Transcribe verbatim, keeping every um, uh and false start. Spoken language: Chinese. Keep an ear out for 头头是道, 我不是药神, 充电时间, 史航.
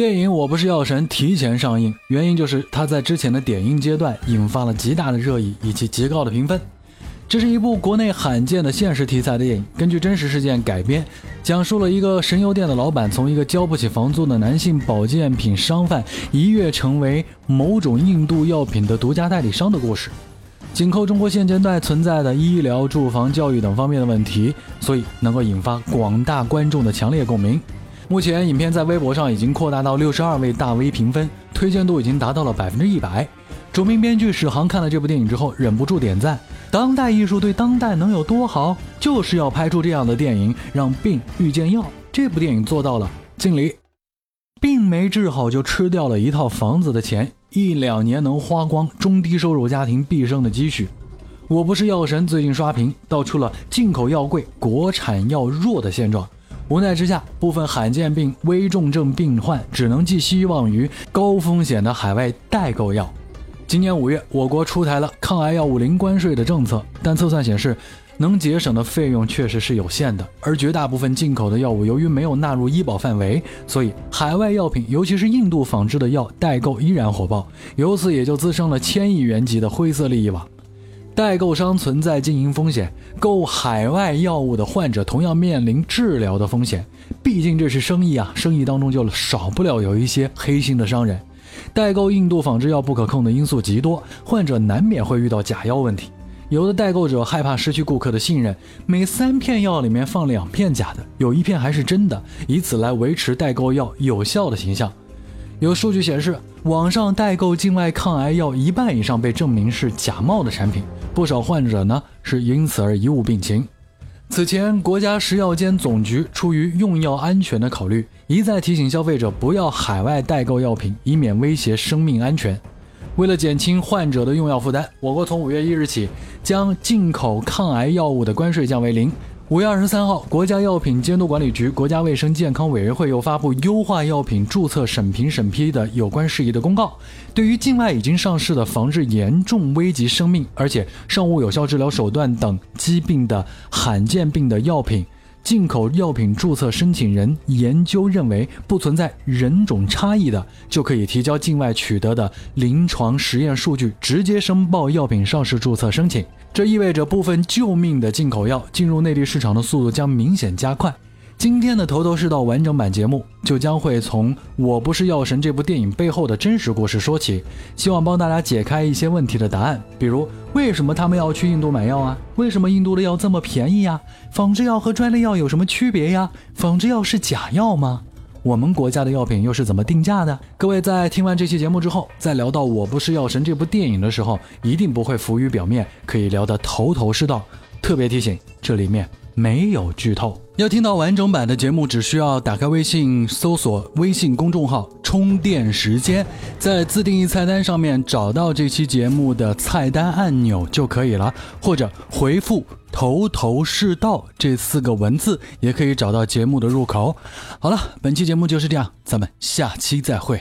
电影《我不是药神》提前上映，原因就是它在之前的点映阶段引发了极大的热议以及极高的评分。这是一部国内罕见的现实题材的电影，根据真实事件改编，讲述了一个神油店的老板从一个交不起房租的男性保健品商贩一跃成为某种印度药品的独家代理商的故事。紧扣中国现阶段存在的医疗、住房、教育等方面的问题，所以能够引发广大观众的强烈共鸣。目前影片在微博上已经扩大到六十二位大 V 评分，推荐度已经达到了 百分之百。 著名编剧史航看了这部电影之后忍不住点赞，当代艺术对当代能有多好，就是要拍出这样的电影，让病遇见药。这部电影做到了。敬礼。病没治好就吃掉了一套房子的钱，一两年能花光中低收入家庭毕生的积蓄。我不是药神最近刷屏道出了进口药贵国产药弱的现状，无奈之下，部分罕见病、危重症病患只能寄希望于高风险的海外代购药。今年五月，我国出台了抗癌药物零关税的政策，但测算显示，能节省的费用确实是有限的，而绝大部分进口的药物由于没有纳入医保范围，所以海外药品，尤其是印度仿制的药代购依然火爆，由此也就滋生了千亿元级的灰色利益网。代购商存在经营风险，购海外药物的患者同样面临治疗的风险，毕竟这是生意啊，生意当中就少不了有一些黑心的商人。代购印度仿制药不可控的因素极多，患者难免会遇到假药问题。有的代购者害怕失去顾客的信任，每三片药里面放两片假的，有一片还是真的，以此来维持代购药有效的形象。有数据显示，网上代购境外抗癌药一半以上被证明是假冒的产品，不少患者呢是因此而贻误病情。此前，国家食药监总局出于用药安全的考虑，一再提醒消费者不要海外代购药品，以免威胁生命安全。为了减轻患者的用药负担，我国从五月一日起将进口抗癌药物的关税降为零。五月二十三号，国家药品监督管理局、国家卫生健康委员会又发布优化药品注册审评审批的有关事宜的公告，对于境外已经上市的防治严重危及生命而且尚无有效治疗手段等疾病的罕见病的药品，进口药品注册申请人研究认为不存在人种差异的，就可以提交境外取得的临床实验数据，直接申报药品上市注册申请。这意味着部分救命的进口药进入内地市场的速度将明显加快。今天的头头是道完整版节目就将会从《我不是药神》这部电影背后的真实故事说起，希望帮大家解开一些问题的答案，比如为什么他们要去印度买药啊？为什么印度的药这么便宜啊？仿制药和专利药有什么区别呀？仿制药是假药吗？我们国家的药品又是怎么定价的？各位在听完这期节目之后，在聊到《我不是药神》这部电影的时候，一定不会浮于表面，可以聊得头头是道。特别提醒，这里面没有剧透。要听到完整版的节目，只需要打开微信，搜索微信公众号充电时间，在自定义菜单上面找到这期节目的菜单按钮就可以了，或者回复头头是道这四个文字也可以找到节目的入口。好了，本期节目就是这样，咱们下期再会。